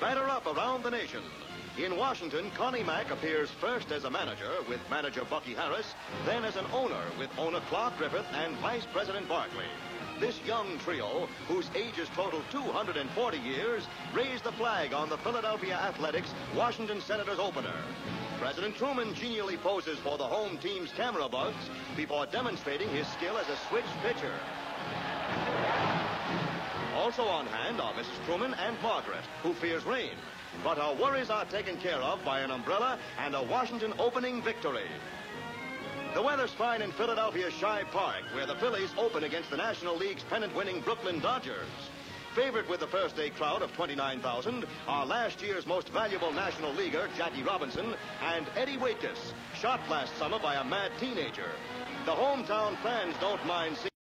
batter up around the nation. In Washington, Connie Mack appears first as a manager with manager Bucky Harris, then as an owner with owner Clark Griffith and Vice President Barkley. This young trio, whose ages total 240 years, raised the flag on the Philadelphia Athletics Washington Senators opener. President Truman genially poses for the home team's camera bugs before demonstrating his skill as a switch pitcher. Also on hand are Mrs. Truman and Margaret, who fears rain. But our worries are taken care of by an umbrella and a Washington opening victory. The weather's fine in Philadelphia's Shibe Park, where the Phillies open against the National League's pennant-winning Brooklyn Dodgers. Favored with the first-day crowd of 29,000 are last year's most valuable National Leaguer, Jackie Robinson, and Eddie Waitkus, shot last summer by a mad teenager. The hometown fans don't mind seeing